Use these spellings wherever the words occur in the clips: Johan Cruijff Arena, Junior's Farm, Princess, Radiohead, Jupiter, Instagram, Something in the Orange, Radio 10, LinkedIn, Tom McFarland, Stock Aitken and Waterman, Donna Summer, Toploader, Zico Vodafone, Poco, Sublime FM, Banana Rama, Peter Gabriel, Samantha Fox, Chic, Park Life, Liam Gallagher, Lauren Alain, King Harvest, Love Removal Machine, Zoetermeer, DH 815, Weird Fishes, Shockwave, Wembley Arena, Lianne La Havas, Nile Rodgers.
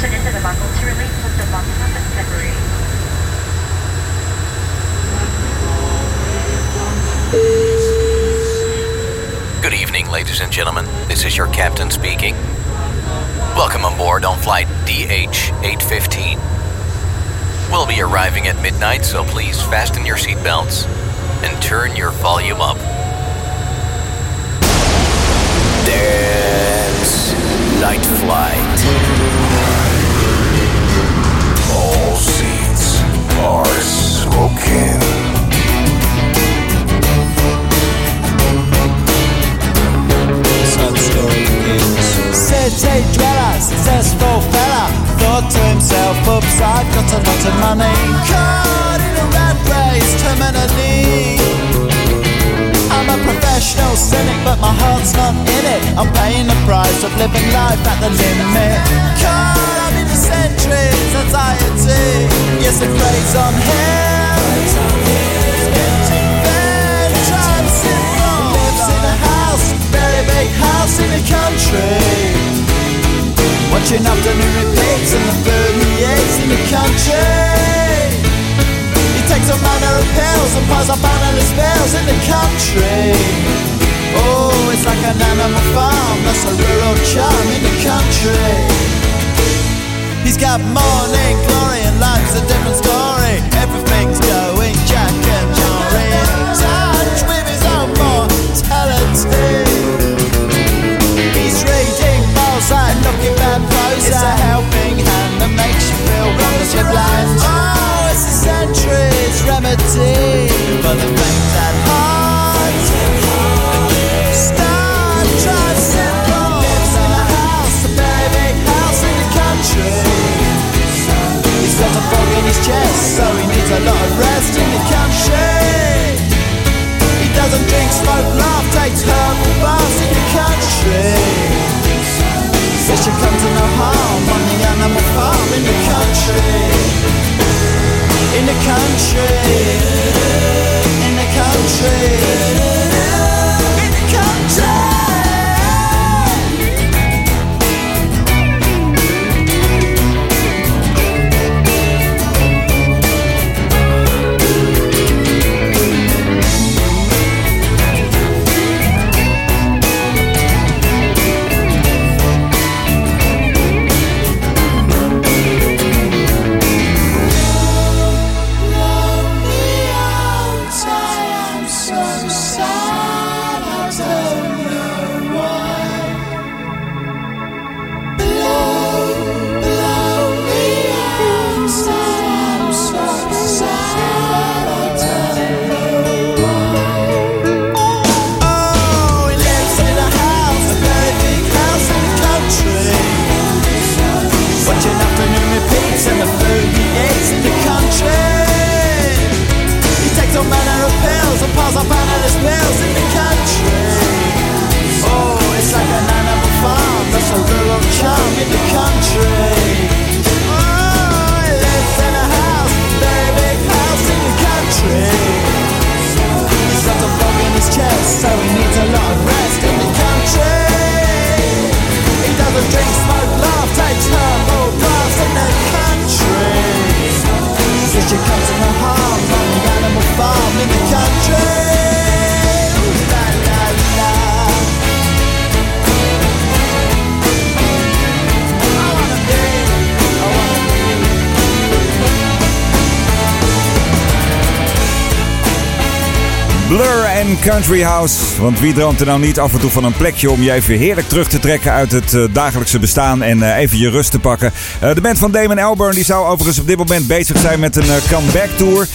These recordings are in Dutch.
Pushing into the buckle to release with the buckle of the slippery. Good evening, ladies and gentlemen. This is your captain speaking. Welcome aboard on flight DH 815. We'll be arriving at midnight, so please fasten your seatbelts and turn your volume up. Dance Night Flight. All seats are smoking. City dweller, successful fella, thought to himself, oops, I've got a lot of money. Caught in a rat race, terminally. I'm a professional cynic, but my heart's not in it. I'm paying the price of living life at the limit. Caught up in the centuries, anxiety. Yes, a craze on him. It's getting bad, trying to sit wrong. Lives in a house, very big house in the country. Watching afternoon repeats and the food he eats in the country. He takes all manner of pills and piles up analyst bills in the country. Oh, it's like an animal farm, that's a rural charm in the country. He's got morning glory and life's a different story. Everything's going Jack and Mary in touch with his own mortality. He's reading balls and knocking bad blows. It's a helping hand that makes you feel wonderfully blind. Oh, it's a century's remedy for the faint and hard. Star drives simple. Lives in a house, a very big house in the country. He's got a fog in his chest, so he needs a lot of rest in the country. Doesn't drink, smoke, laugh, takes herbal baths in the country. Says she comes to no harm on the animal farm in the country. In the country. In the country. In the country. Country House, want wie droomt er nou niet af en toe van een plekje om je even heerlijk terug te trekken uit het dagelijkse bestaan en even je rust te pakken. De band van Damon Albarn die zou overigens op dit moment bezig zijn met een comeback tour.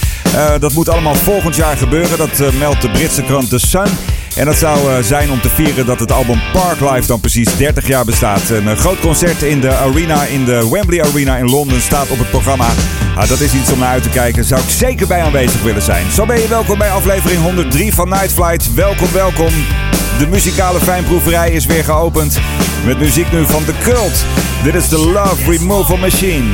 Dat moet allemaal volgend jaar gebeuren, dat meldt de Britse krant The Sun. En dat zou zijn om te vieren dat het album Park Life dan precies 30 jaar bestaat. Een groot concert in de arena, in de Wembley Arena in Londen staat op het programma. Dat is iets om naar uit te kijken. Zou ik zeker bij aanwezig willen zijn. Zo ben je welkom bij aflevering 103 van Night Flight. Welkom, welkom. De muzikale fijnproeverij is weer geopend. Met muziek nu van The Cult. Dit is de Love Removal Machine.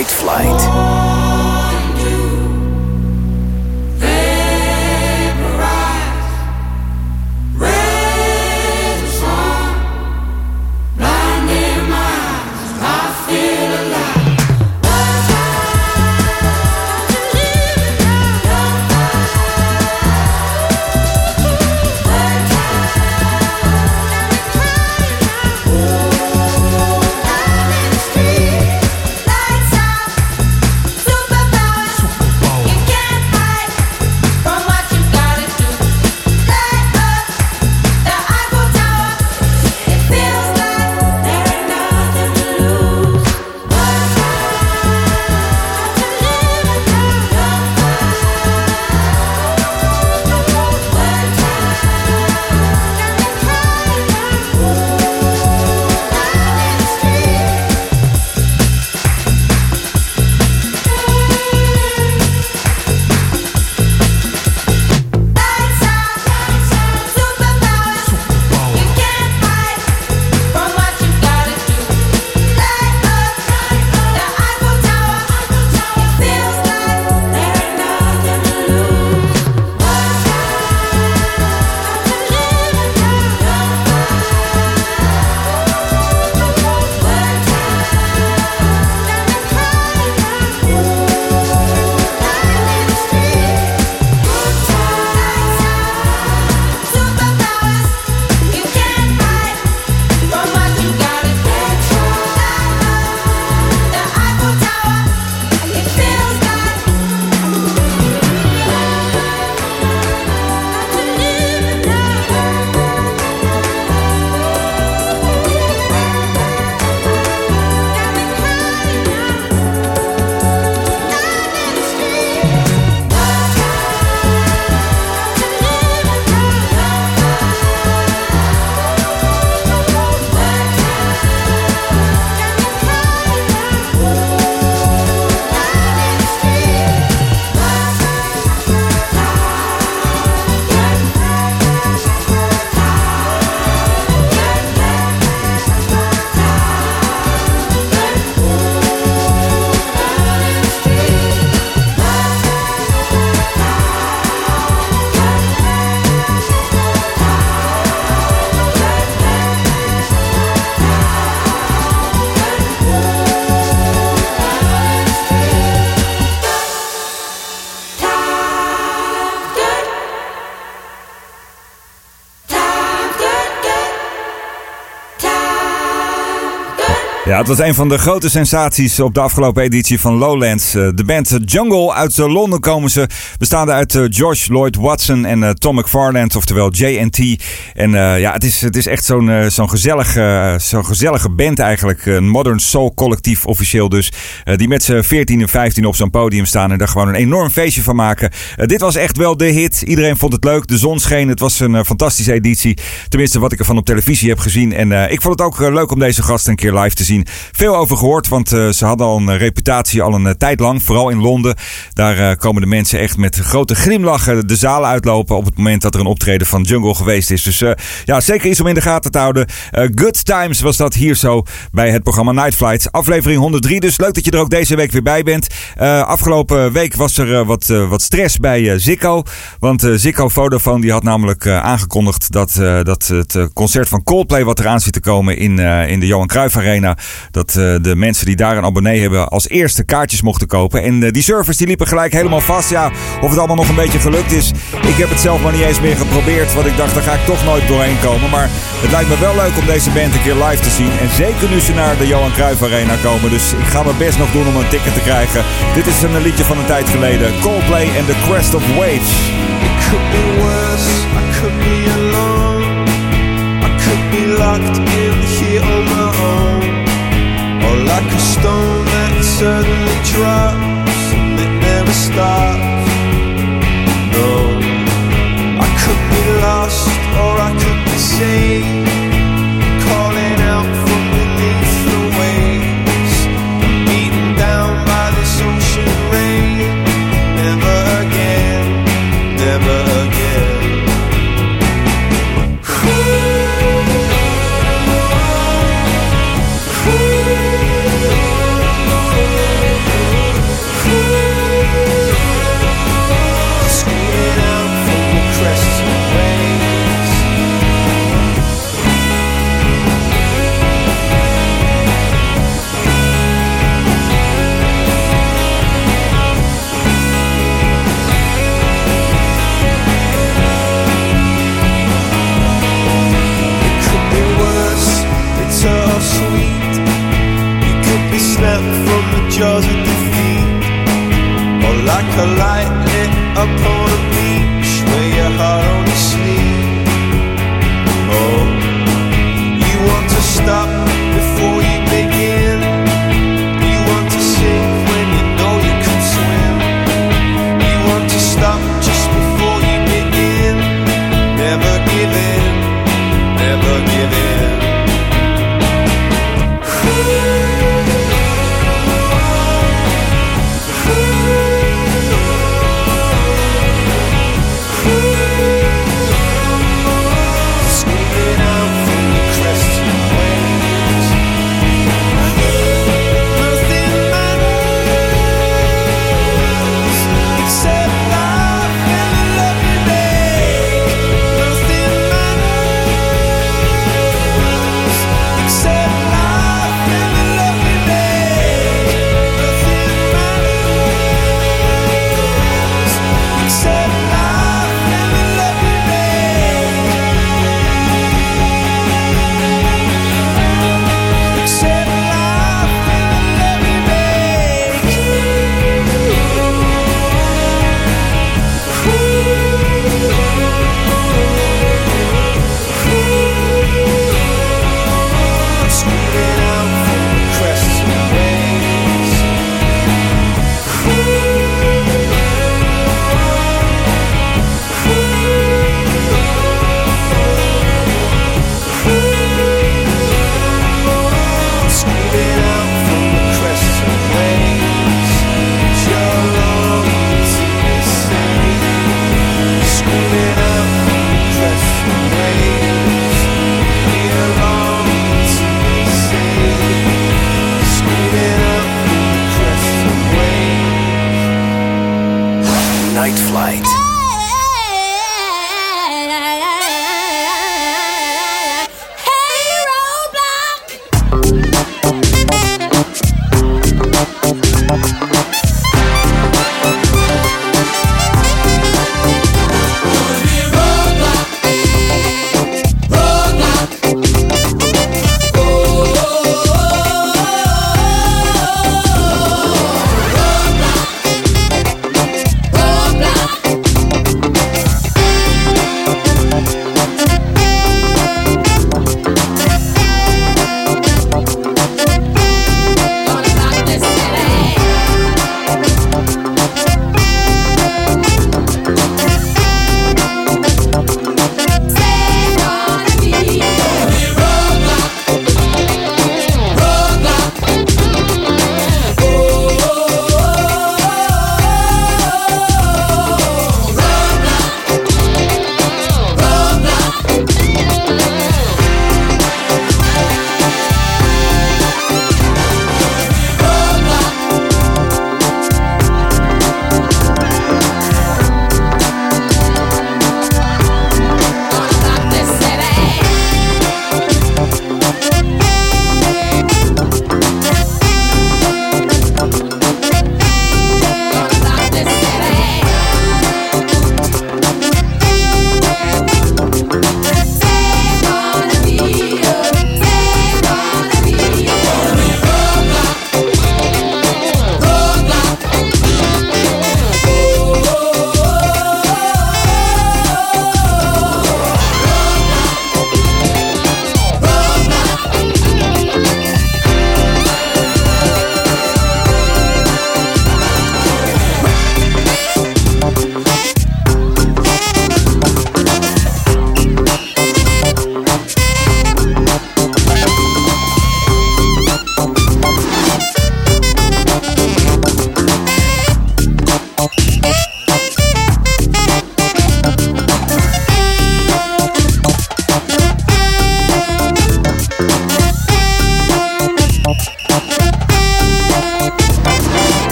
Night Flight. Ja, het was een van de grote sensaties op de afgelopen editie van Lowlands. De band Jungle uit Londen komen ze. Bestaande uit Josh Lloyd Watson en Tom McFarland, oftewel J&T. En ja, het is echt zo'n gezellige band eigenlijk. Een modern soul collectief officieel dus. Die met z'n 14 en 15 op zo'n podium staan en daar gewoon een enorm feestje van maken. Dit was echt wel de hit. Iedereen vond het leuk. De zon scheen. Het was een fantastische editie. Tenminste, wat ik ervan op televisie heb gezien. En ik vond het ook leuk om deze gasten een keer live te zien. Veel over gehoord, want ze hadden al een reputatie al een tijd lang. Vooral in Londen. Daar komen de mensen echt met grote glimlachen de zalen uitlopen op het moment dat er een optreden van Jungle geweest is. Dus ja, zeker iets om in de gaten te houden. Good Times was dat hier zo bij het programma Night Flights. Aflevering 103, dus leuk dat je er ook deze week weer bij bent. Afgelopen week was er wat stress bij Zico. Want Zico Vodafone die had namelijk aangekondigd dat het concert van Coldplay wat eraan zit te komen in de Johan Cruijff Arena, dat de mensen die daar een abonnee hebben als eerste kaartjes mochten kopen. En die servers die liepen gelijk helemaal vast. Ja, of het allemaal nog een beetje gelukt is. Ik heb het zelf maar niet eens meer geprobeerd. Want ik dacht, daar ga ik toch nooit doorheen komen. Maar het lijkt me wel leuk om deze band een keer live te zien. En zeker nu ze naar de Johan Cruijff Arena komen. Dus ik ga mijn best nog doen om een ticket te krijgen. Dit is een liedje van een tijd geleden. Coldplay and the Crest of Waves. It could be worse. I could be alone. I could be locked in here on my own. Or like a stone that suddenly drops and it never stops. No, I could be lost or I could be saved, calling out from beneath the waves, beaten down by this ocean rain. Never again, never again. a light lit up on a beach where your heart only sleeps. Oh, you want to stop before you begin. You want to sink when you know you could swim. You want to stop just before you begin. Never give in, never give in. Ooh.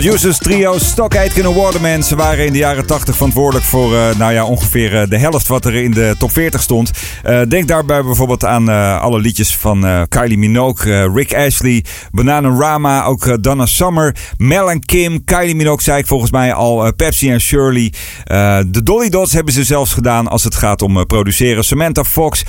Producers trio Stock Aitken en Waterman. Ze waren in de jaren 80 verantwoordelijk voor ongeveer de helft wat er in de top 40 stond. Denk daarbij bijvoorbeeld aan alle liedjes van Kylie Minogue, Rick Ashley, Banana Rama, ook Donna Summer, Mel en Kim. Kylie Minogue zei ik volgens mij al, Pepsi en Shirley. De Dolly Dots hebben ze zelfs gedaan als het gaat om produceren. Samantha Fox,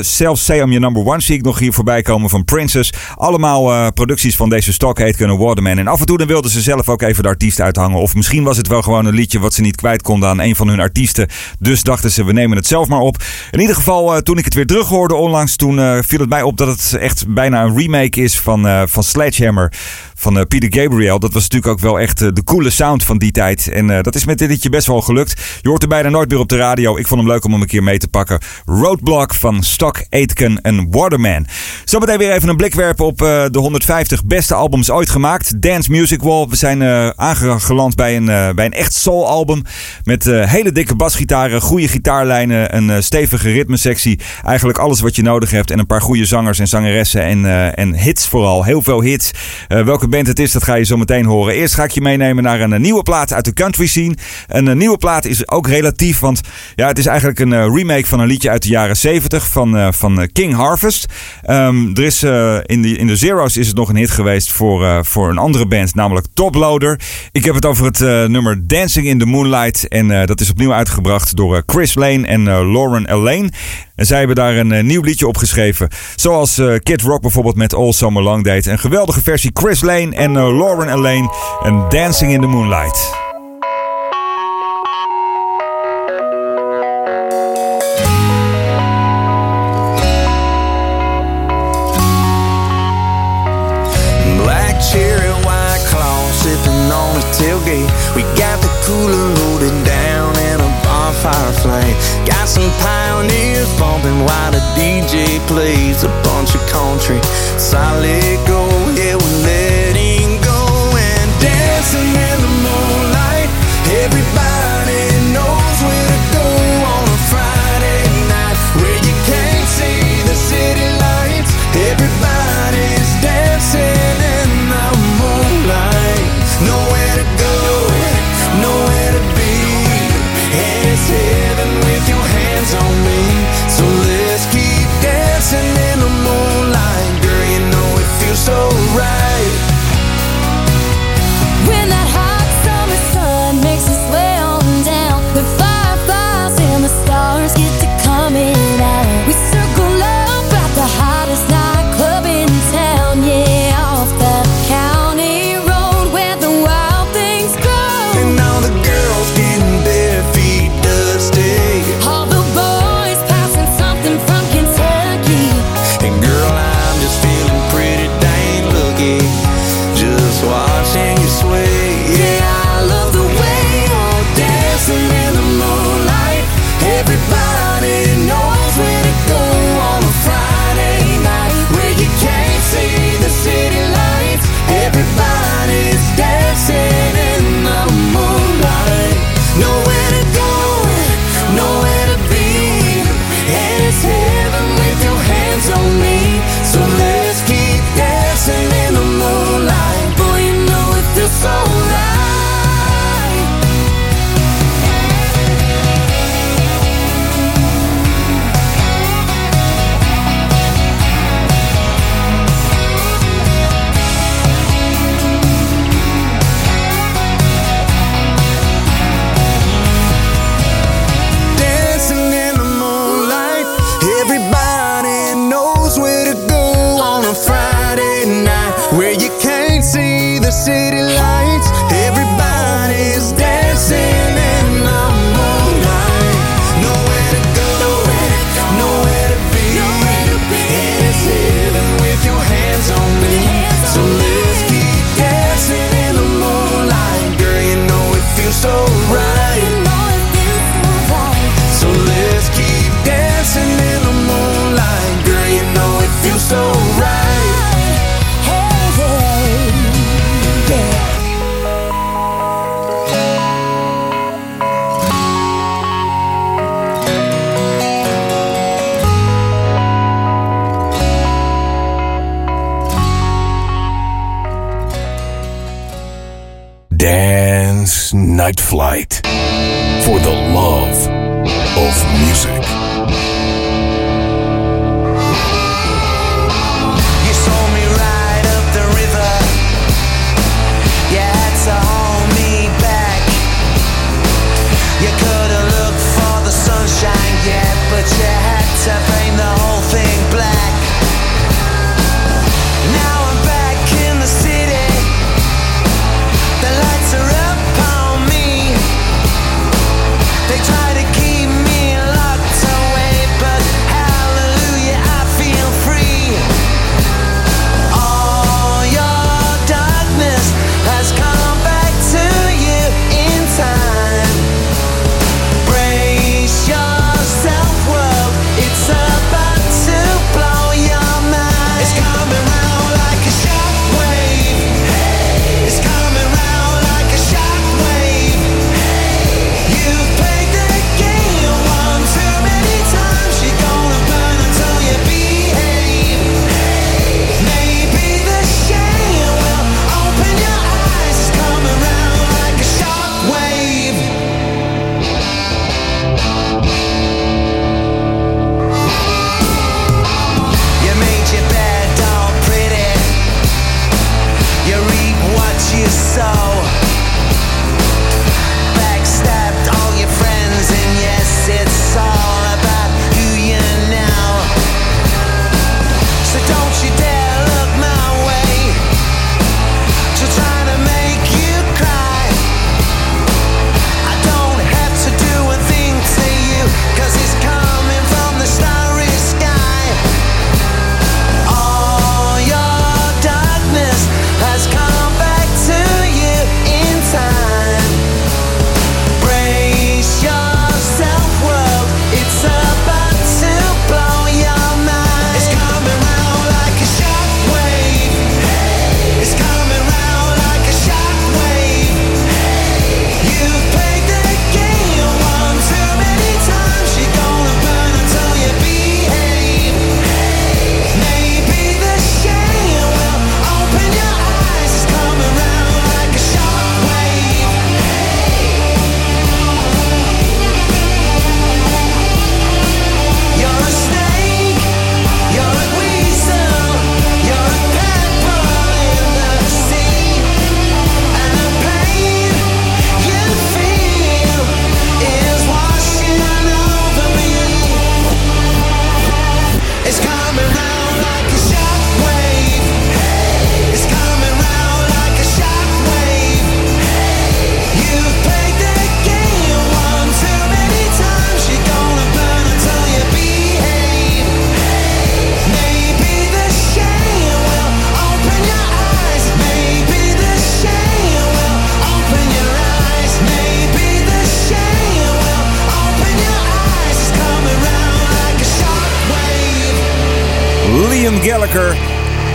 zelfs Say I'm Your Number One zie ik nog hier voorbij komen van Princess. Allemaal producties van deze Stock Aitken en Waterman. En af en toe dan wilden ze zelf ook even de artiest uithangen. Of misschien was het wel gewoon een liedje wat ze niet kwijt konden aan een van hun artiesten. Dus dachten ze, we nemen het zelf maar op. In ieder geval, toen ik het weer terug hoorde onlangs, toen viel het mij op dat het echt bijna een remake is van Sledgehammer. Van Peter Gabriel. Dat was natuurlijk ook wel echt de coole sound van die tijd. En dat is met dit liedje best wel gelukt. Je hoort er bijna nooit meer op de radio. Ik vond hem leuk om hem een keer mee te pakken. Roadblock van Stock Aitken en Waterman. Zometeen weer even een blik werpen op de 150 beste albums ooit gemaakt. Dance Music Wall. We zijn aangeland bij een echt soul album. Met hele dikke basgitaren, goede gitaarlijnen, een stevige ritmesectie. Eigenlijk alles wat je nodig hebt. En een paar goede zangers en zangeressen en hits vooral. Heel veel hits. Welke band het is, dat ga je zo meteen horen. Eerst ga ik je meenemen naar een nieuwe plaat uit de country scene. Een nieuwe plaat is ook relatief, want ja, het is eigenlijk een remake van een liedje uit de jaren 70 van King Harvest. Er is in de Zero's is het nog een hit geweest voor een andere band, namelijk Toploader. Ik heb het over het nummer Dancing in the Moonlight en dat is opnieuw uitgebracht door Chris Lane en Lauren Alain. En zij hebben daar een nieuw liedje op geschreven. Zoals Kid Rock bijvoorbeeld met All Summer Long deed. Een geweldige versie. Chris Lane en Lauren Alain. En Dancing in the Moonlight. While the DJ plays a bunch of country, solid gold, yeah, we're letting go and dancing in the moonlight. Everybody knows where to go on a Friday night where you can't see the city lights. Everybody's dancing in the moonlight. Nowhere to go, nowhere to be, and it's heaven with your hands on me. So let's keep dancing in the moonlight, girl, you know it feels so right. When that hot Dance Night Flight. For the love of music.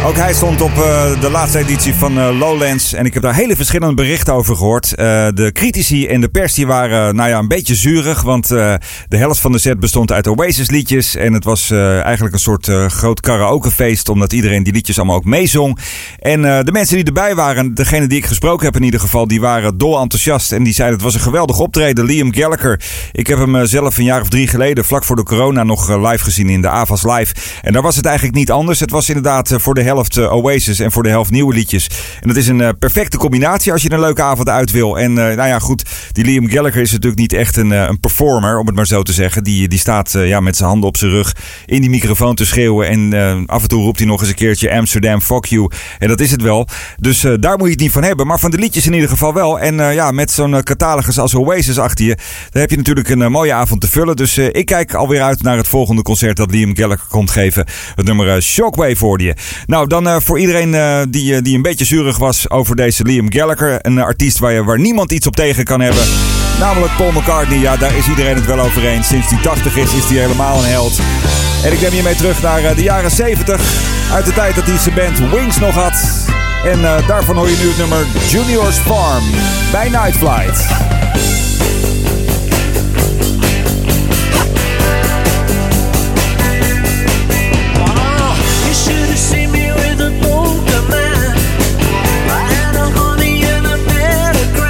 Ook hij stond op de laatste editie van Lowlands. En ik heb daar hele verschillende berichten over gehoord. De critici en de pers die waren een beetje zurig. Want de helft van de set bestond uit Oasis liedjes. En het was eigenlijk een soort groot karaokefeest. Omdat iedereen die liedjes allemaal ook meezong. En de mensen die erbij waren, degene die ik gesproken heb in ieder geval, die waren dol enthousiast. En die zeiden, het was een geweldig optreden. Liam Gallagher. Ik heb hem zelf een jaar of 3 geleden, vlak voor de corona, nog live gezien in de AVAS Live. En daar was het eigenlijk niet anders. Het was inderdaad voor de helft Oasis en voor de helft nieuwe liedjes. En dat is een perfecte combinatie als je een leuke avond uit wil. En die Liam Gallagher is natuurlijk niet echt een performer, om het maar zo te zeggen. Die staat met zijn handen op zijn rug in die microfoon te schreeuwen. En af en toe roept hij nog eens een keertje Amsterdam, fuck you. En dat is het wel. Dus daar moet je het niet van hebben. Maar van de liedjes in ieder geval wel. En met zo'n catalogus als Oasis achter je, daar heb je natuurlijk een mooie avond te vullen. Dus ik kijk alweer uit naar het volgende concert dat Liam Gallagher komt geven. Het nummer Shockwave hoorde je. Nou, dan voor iedereen die een beetje zurig was over deze Liam Gallagher. Een artiest waar niemand iets op tegen kan hebben. Namelijk Paul McCartney. Ja, daar is iedereen het wel over eens. Sinds hij 80 is hij helemaal een held. En ik neem je mee terug naar de jaren 70. Uit de tijd dat hij zijn band Wings nog had. En daarvan hoor je nu het nummer Junior's Farm bij Night Flight. Me with a poker man, I had a honey and a bear.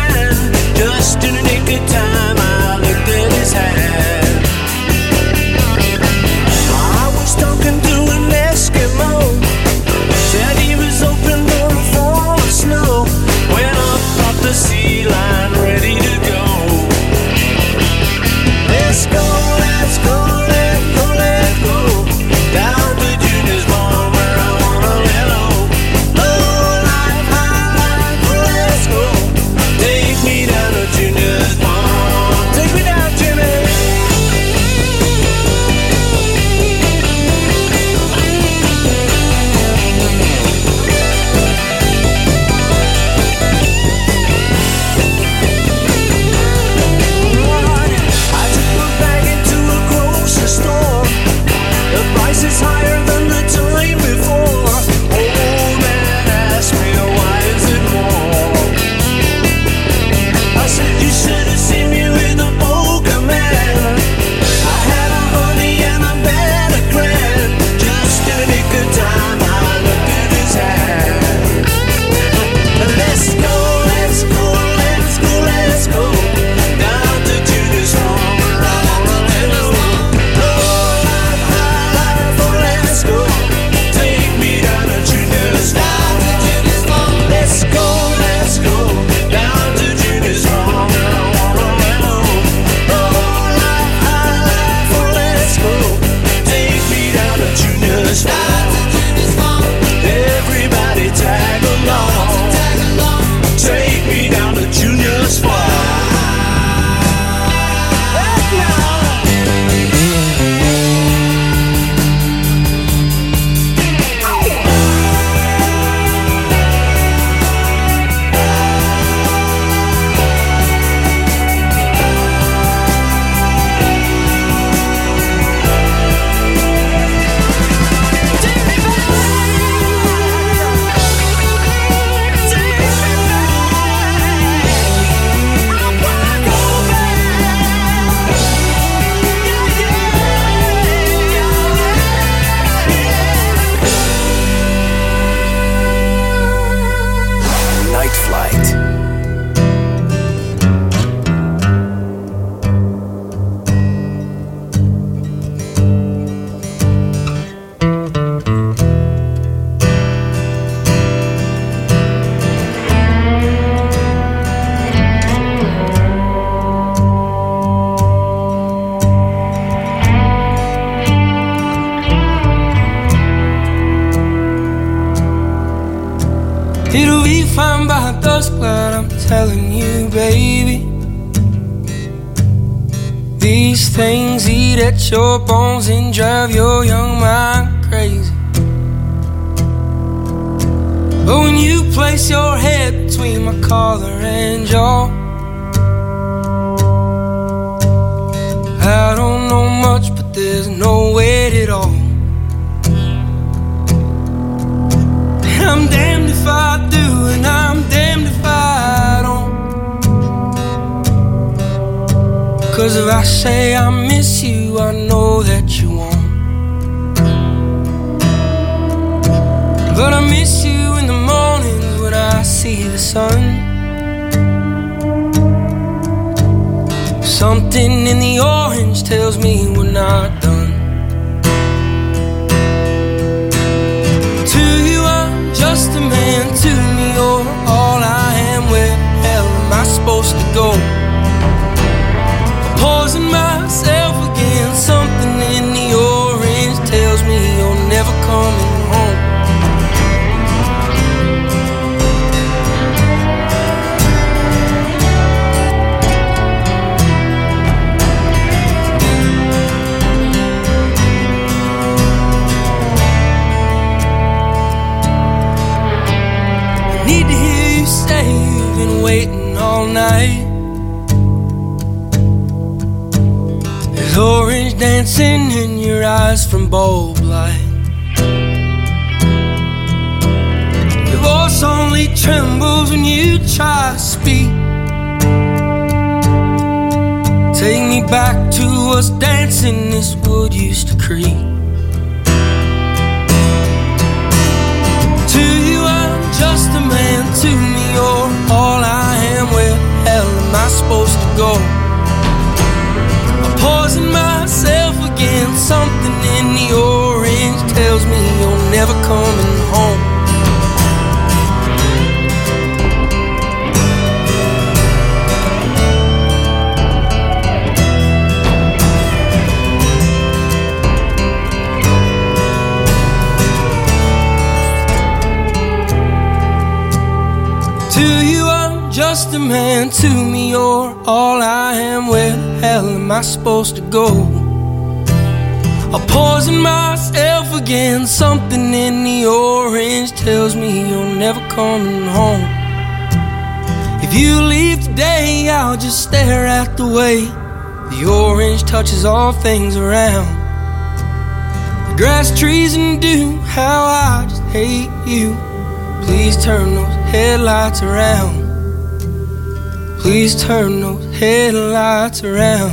what I'm telling you, baby. These things eat at your bones and drive your young mind crazy. But when you place your head between my collar and jaw, I don't know much, but there's no weight at all. And I'm damned if I do, and I'm damned if I don't. 'Cause if I say I miss you, I know that you won't. But I miss you in the mornings when I see the sun. Something in the orange tells me we're not done. To you I'm just a man, to me you're all I am. Where the hell am I supposed to go? I'm poison myself again. Something in the orange tells me you're never coming home. Been waiting all night. There's orange dancing in your eyes from bulb light. Your voice only trembles when you try to speak. Take me back to us dancing this wood used to creak. To you I'm just a man, to me you're all I am. Where the hell am I supposed to go? I'm poisoning myself again. Something in the orange tells me you're never coming home. To you I'm just a man, to me you're all I am. Where the hell am I supposed to go? I'm poisoning myself again. Something in the orange tells me you're never coming home. If you leave today, I'll just stare at the way the orange touches all things around. The grass, trees and dew, how I just hate you. Please turn those headlights around. Please turn those headlights around.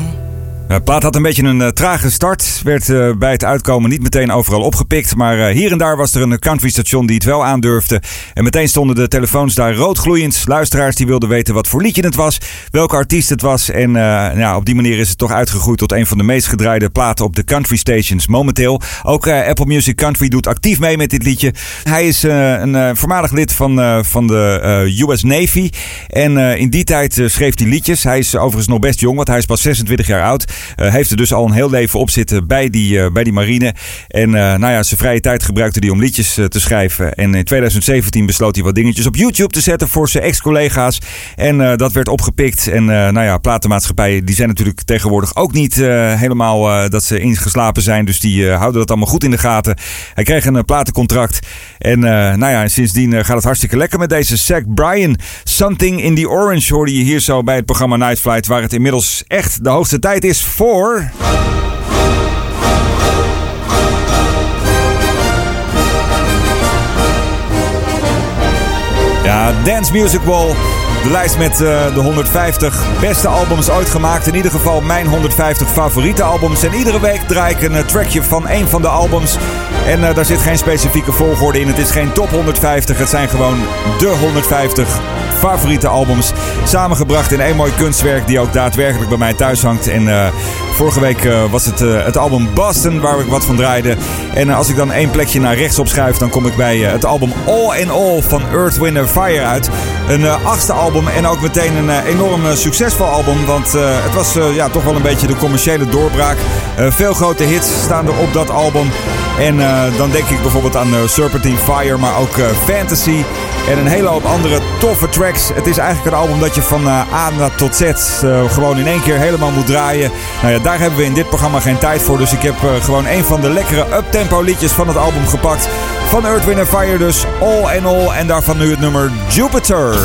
De plaat had een beetje een trage start. Werd bij het uitkomen niet meteen overal opgepikt. Maar hier en daar was er een countrystation die het wel aandurfde. En meteen stonden de telefoons daar roodgloeiend. Luisteraars die wilden weten wat voor liedje het was. Welke artiest het was. En ja, op die manier is het toch uitgegroeid tot een van de meest gedraaide platen op de country stations momenteel. Ook Apple Music Country doet actief mee met dit liedje. Hij is een voormalig lid van de US Navy. En in die tijd schreef hij liedjes. Hij is overigens nog best jong, want hij is pas 26 jaar oud. Heeft er dus al een heel leven op zitten bij die marine. En nou ja, zijn vrije tijd gebruikte hij om liedjes te schrijven. En in 2017 besloot hij wat dingetjes op YouTube te zetten voor zijn ex-collega's. En dat werd opgepikt. En nou ja, platenmaatschappijen die zijn natuurlijk tegenwoordig ook niet helemaal dat ze ingeslapen zijn. Dus die houden dat allemaal goed in de gaten. Hij kreeg een platencontract. En nou ja, sindsdien gaat het hartstikke lekker met deze Zach Bryan. Something in the Orange hoorde je hier zo bij het programma Night Flight, waar het inmiddels echt de hoogste tijd is voor ja, Dance Music Wall. De lijst met de 150 beste albums ooit gemaakt. In ieder geval mijn 150 favoriete albums. En iedere week draai ik een trackje van één van de albums. En daar zit geen specifieke volgorde in. Het is geen top 150. Het zijn gewoon de 150 favoriete albums. Samengebracht in één mooi kunstwerk die ook daadwerkelijk bij mij thuis hangt. En vorige week was het het album Boston waar ik wat van draaide. En als ik dan één plekje naar rechts opschuif, dan kom ik bij het album All in All van Earth, Wind & Fire uit. Een 8e album en ook meteen een enorm succesvol album. Want het was ja, toch wel een beetje de commerciële doorbraak. Veel grote hits staan er op dat album. En dan denk ik bijvoorbeeld aan Serpentine Fire, maar ook Fantasy. En een hele hoop andere toffe tracks tracks. Het is eigenlijk een album dat je van A tot Z gewoon in één keer helemaal moet draaien. Nou ja, daar hebben we in dit programma geen tijd voor. Dus ik heb gewoon een van de lekkere uptempo liedjes van het album gepakt. Van Earth, Wind & Fire dus, All in All. En daarvan nu het nummer Jupiter.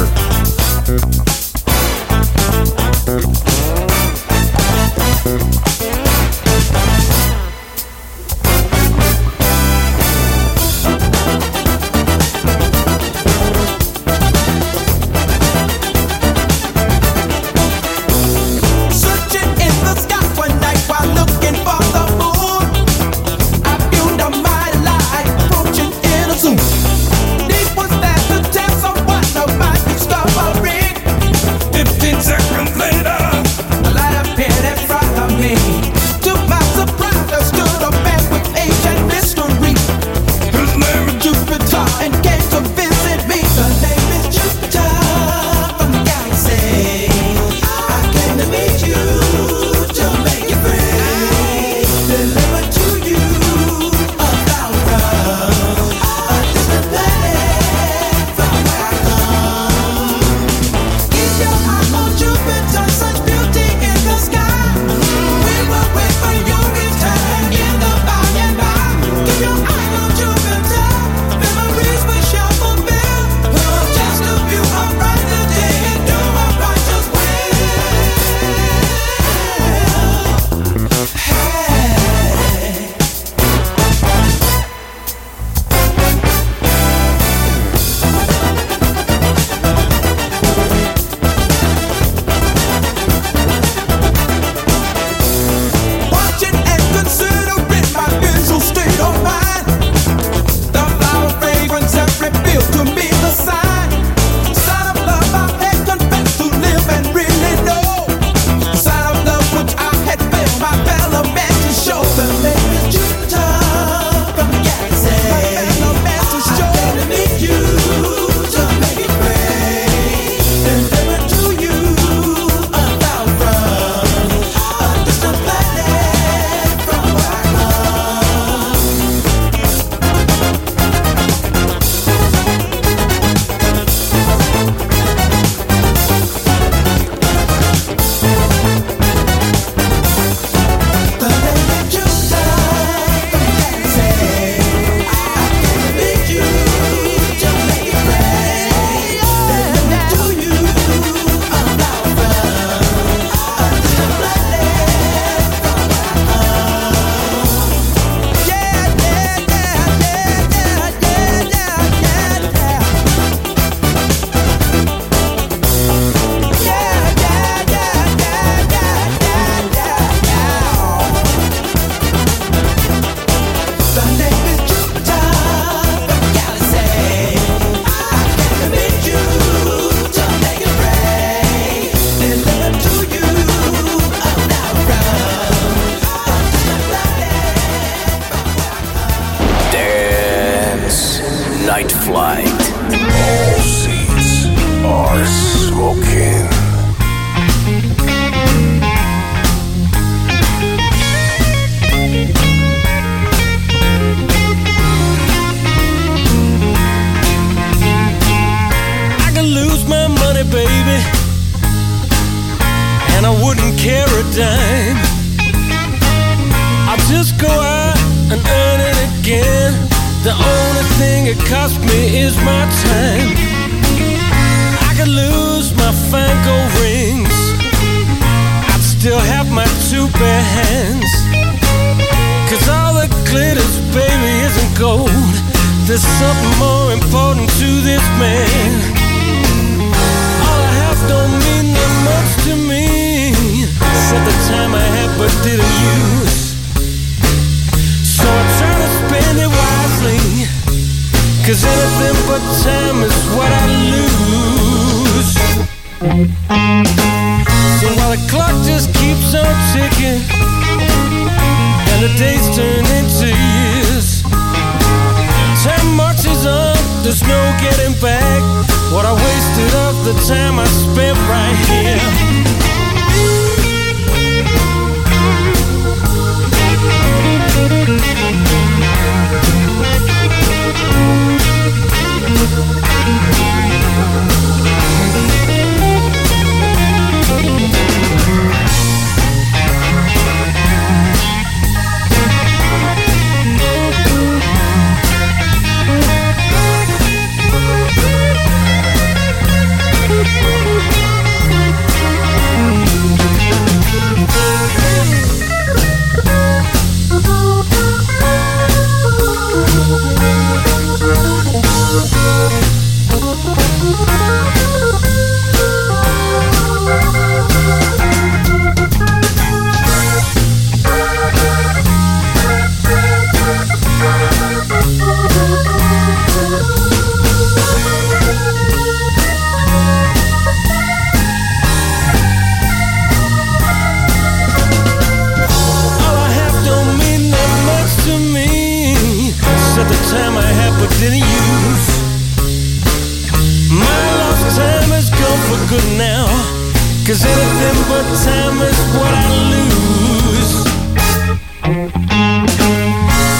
'Cause anything but time is what I lose.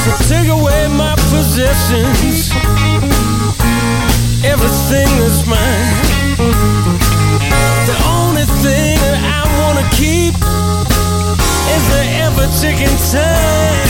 So take away my possessions, everything that's mine. The only thing that I wanna keep is the ever-ticking time.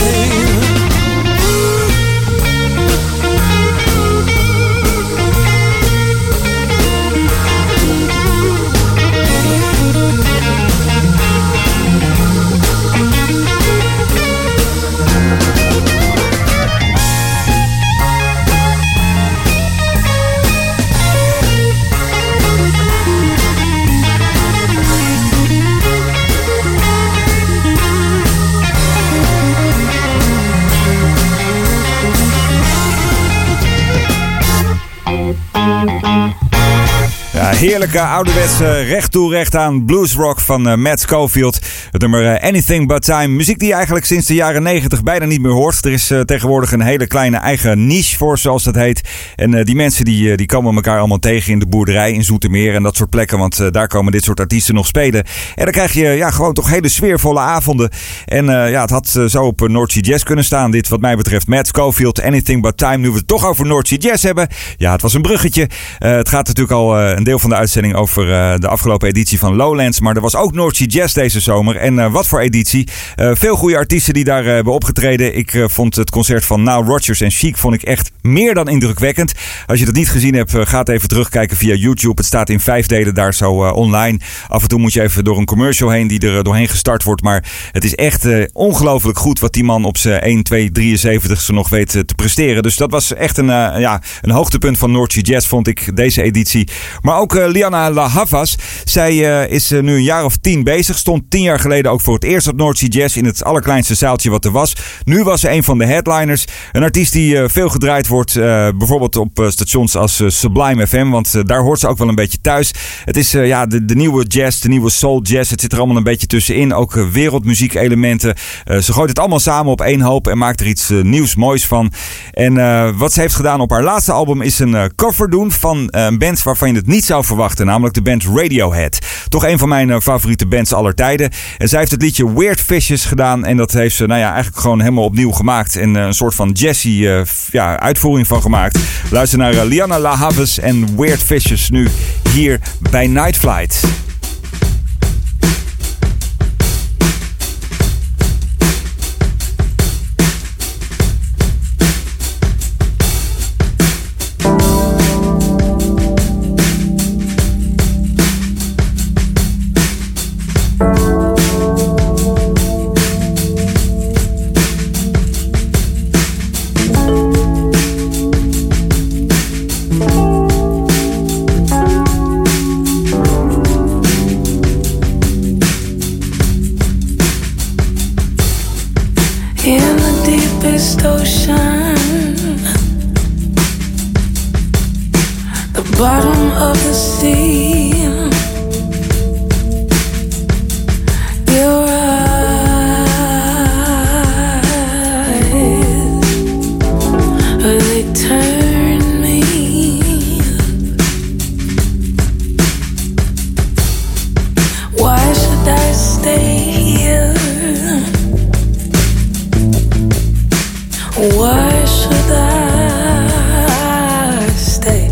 Heerlijke ouderwetse recht toe recht aan bluesrock van Matt Schofield. Het nummer Anything But Time. Muziek die je eigenlijk sinds de jaren 90 bijna niet meer hoort. Er is tegenwoordig een hele kleine eigen niche voor, zoals dat heet. En die mensen die komen elkaar allemaal tegen in de boerderij in Zoetermeer en dat soort plekken. Want daar komen dit soort artiesten nog spelen. En dan krijg je gewoon toch hele sfeervolle avonden. En het had zo op North Sea Jazz kunnen staan. Dit wat mij betreft Matt Schofield, Anything But Time. Nu we het toch over North Sea Jazz hebben. Ja, het was een bruggetje. Het gaat natuurlijk al een deel van de uitzending over de afgelopen editie van Lowlands. Maar er was ook North Sea Jazz deze zomer. En wat voor editie. Veel goede artiesten die daar hebben opgetreden. Ik vond het concert van Nile Rodgers en Chic vond ik echt meer dan indrukwekkend. Als je dat niet gezien hebt, ga het even terugkijken via YouTube. Het staat in 5 delen daar zo online. Af en toe moet je even door een commercial heen die er doorheen gestart wordt. Maar het is echt ongelooflijk goed wat die man op zijn 1, 2, 73ste nog weet te presteren. Dus dat was echt een hoogtepunt van North Sea Jazz vond ik deze editie. Maar ook Liana La Havas. Zij is nu een jaar of 10 bezig. Stond 10 jaar geleden ook voor het eerst op North Sea Jazz in het allerkleinste zaaltje wat er was. Nu was ze een van de headliners. Een artiest die veel gedraaid wordt. Bijvoorbeeld op stations als Sublime FM. Want daar hoort ze ook wel een beetje thuis. Het is de nieuwe jazz, de nieuwe soul jazz. Het zit er allemaal een beetje tussenin. Ook wereldmuziek elementen. Ze gooit het allemaal samen op één hoop en maakt er iets nieuws moois van. En wat ze heeft gedaan op haar laatste album is een cover doen van een band waarvan je het niet zou verwachten. Namelijk de band Radiohead. Toch een van mijn favoriete bands aller tijden. En zij heeft het liedje Weird Fishes gedaan. En dat heeft ze eigenlijk gewoon helemaal opnieuw gemaakt. En een soort van jazzy uitvoering van gemaakt. Luister naar Liana La Havas en Weird Fishes nu hier bij Night Flight. Why should I stay?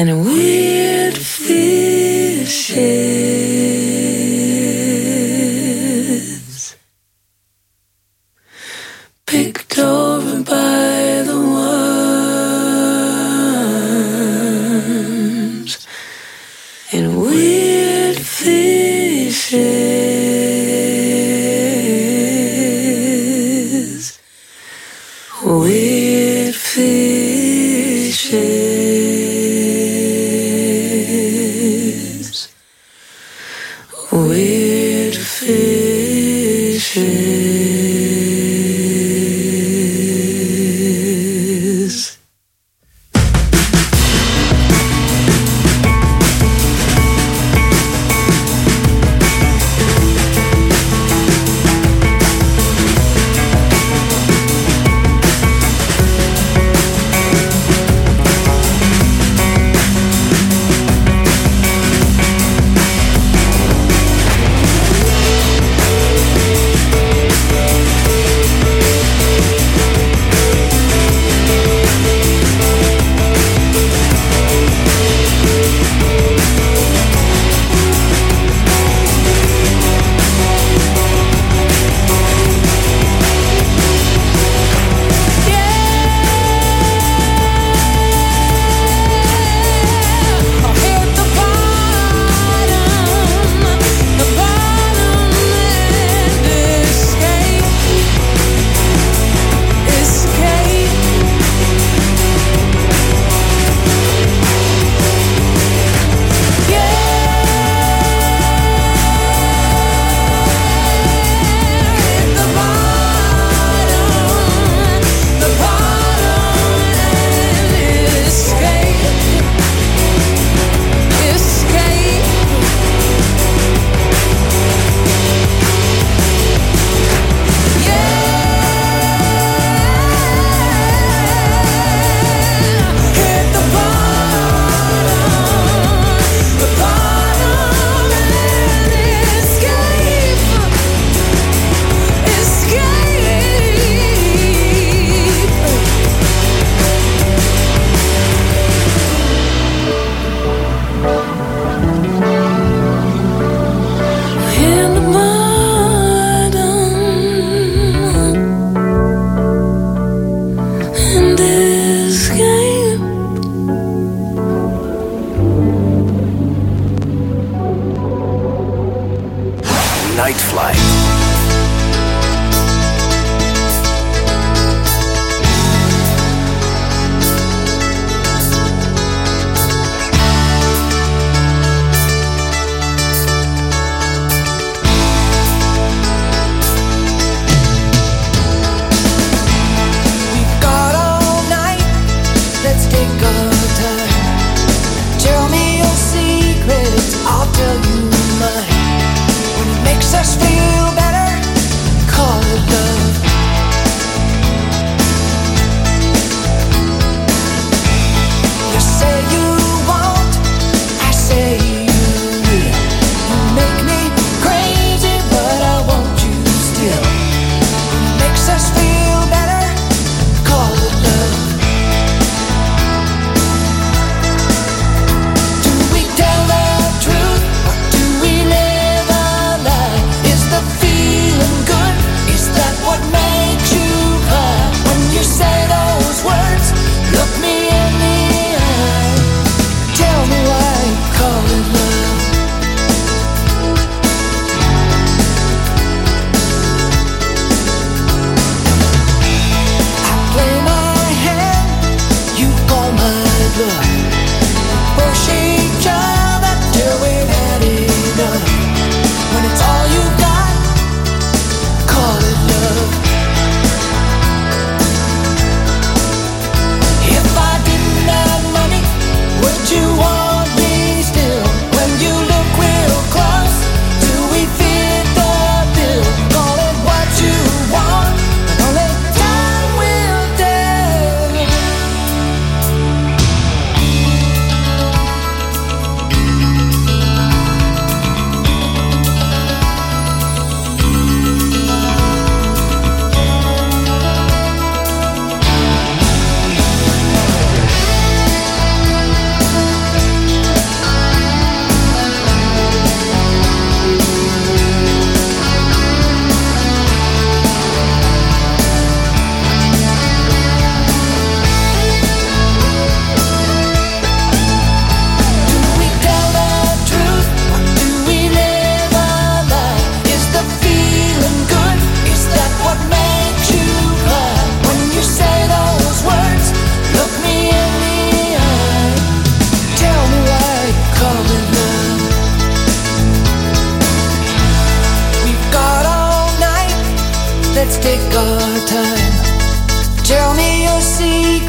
and weird fishes picked over by the worms and weird fishes, weird fishes.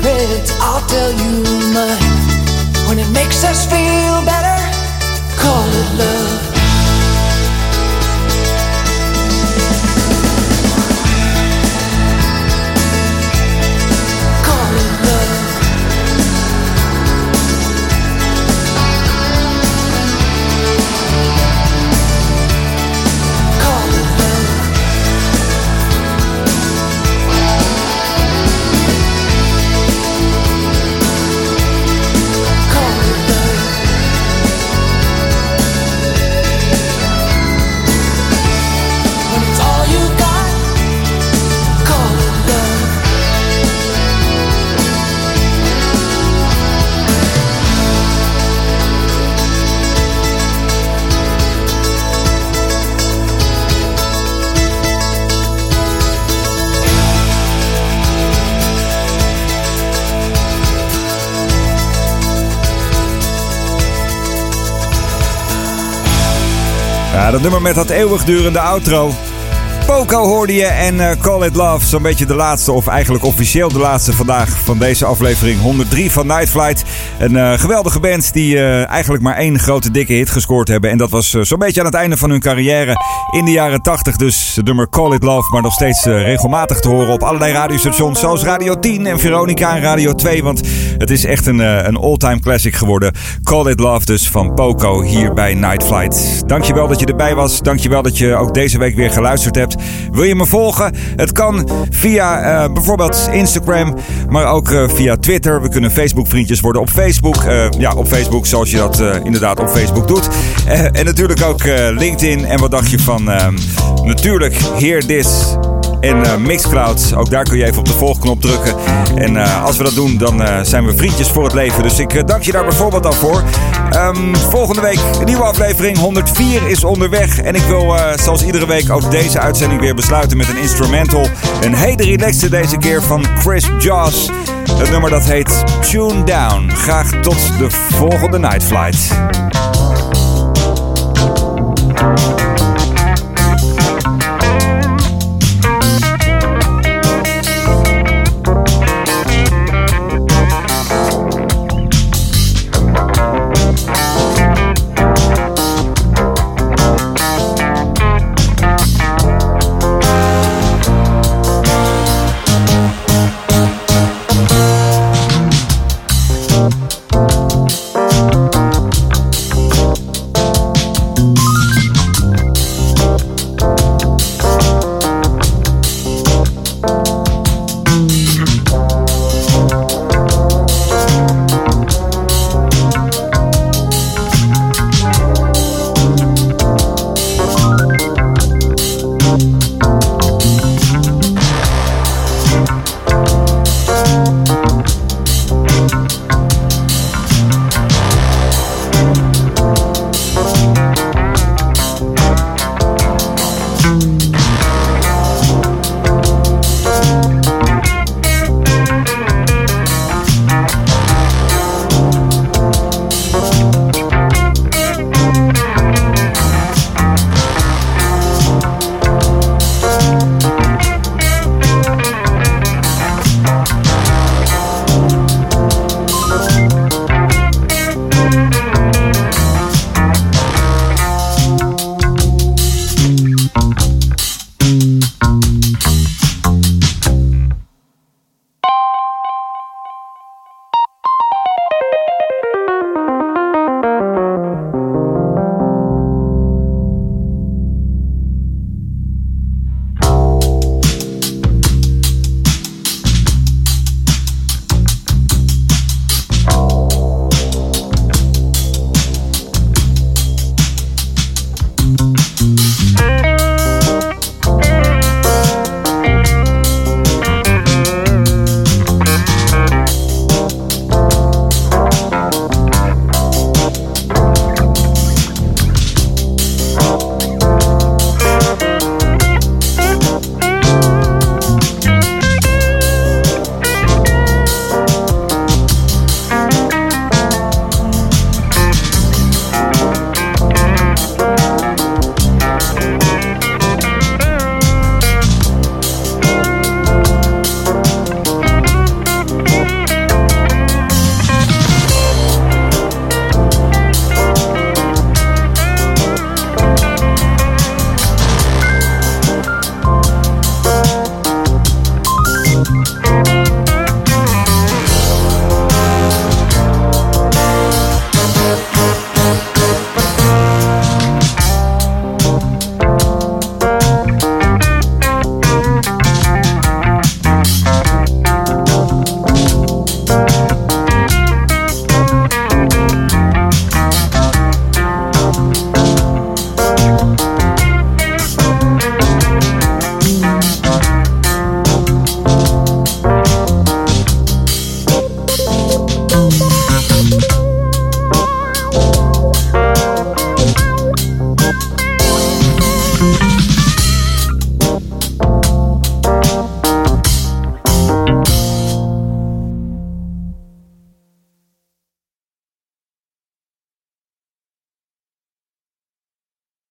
secrets I'll tell you mine when it makes us feel better. Call it love. Call it love. Call it love. Call it love. When it's all you've got, call it love. Ja, dat nummer met dat eeuwigdurende outro. Poco hoorde je en Call It Love. Zo'n beetje de laatste, of eigenlijk officieel de laatste vandaag van deze aflevering 103 van Night Flight. Een geweldige band die eigenlijk maar één grote dikke hit gescoord hebben. En dat was zo'n beetje aan het einde van hun carrière in de jaren 80. Dus het nummer Call It Love, maar nog steeds regelmatig te horen op allerlei radiostations. Zoals Radio 10 en Veronica en Radio 2. Want het is echt een all-time classic geworden. Call It Love dus van Poco hier bij Night Flight. Dankjewel dat je erbij was. Dankjewel dat je ook deze week weer geluisterd hebt. Wil je me volgen? Het kan via bijvoorbeeld Instagram, maar ook via Twitter. We kunnen Facebook vriendjes worden op Facebook. Op Facebook zoals je dat inderdaad op Facebook doet. En natuurlijk ook LinkedIn. En wat dacht je van natuurlijk Hear This en Mixcloud. Ook daar kun je even op de volgknop drukken. En als we dat doen, dan zijn we vriendjes voor het leven. Dus ik dank je daar bijvoorbeeld al voor. Volgende week een nieuwe aflevering. 104 is onderweg. En ik wil zoals iedere week ook deze uitzending weer besluiten met een instrumental. Een hele relaxte deze keer van Chris Joss. Het nummer dat heet Tune Down. Graag tot de volgende Night Flight.